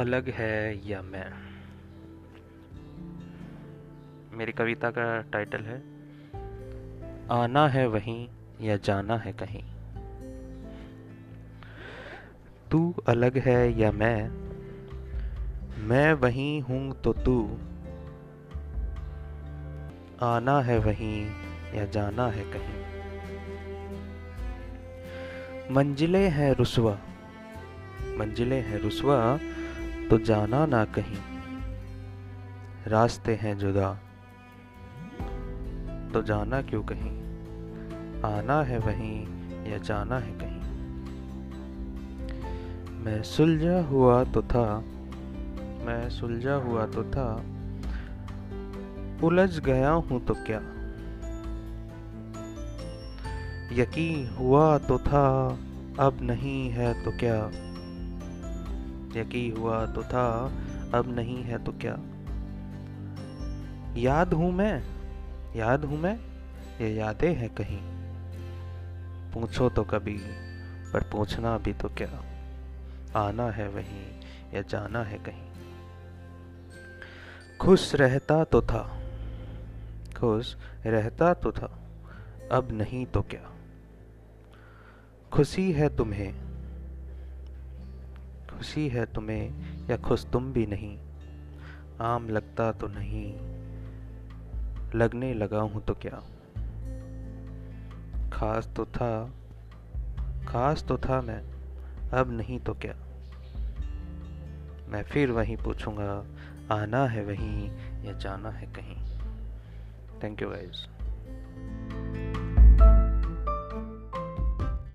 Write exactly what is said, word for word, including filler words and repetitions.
अलग है या मैं, मेरी कविता का टाइटल है। आना है वहीं या जाना है कहीं, तू अलग है या मैं, मैं वहीं हूँ तो तू। आना है वहीं या जाना है कहीं, मंजिलें हैं रुस्वा, मंजिलें हैं रुस्वा तो जाना ना कहीं। रास्ते हैं जुदा तो जाना क्यों कहीं। आना है वहीं या जाना है कहीं, मैं सुलझा हुआ तो था, मैं सुलझा हुआ तो था, उलझ गया हूँ तो क्या। यकीन हुआ तो था अब नहीं है तो क्या, यकीन हुआ तो था अब नहीं है तो क्या। याद हूँ मैं, याद हूँ मैं, ये यादें हैं कहीं, पूछो तो कभी पर पूछना भी तो क्या। आना है वहीं या जाना है कहीं, खुश रहता तो था, खुश रहता तो था अब नहीं तो क्या। खुशी है तुम्हें, खुशी है तुम्हें या खुश तुम भी नहीं। आम लगता तो नहीं, लगने लगा हूँ तो क्या। खास तो था, खास तो था मैं अब नहीं तो क्या। मैं फिर वहीं पूछूंगा, आना है वहीं या जाना है कहीं। Thank you guys.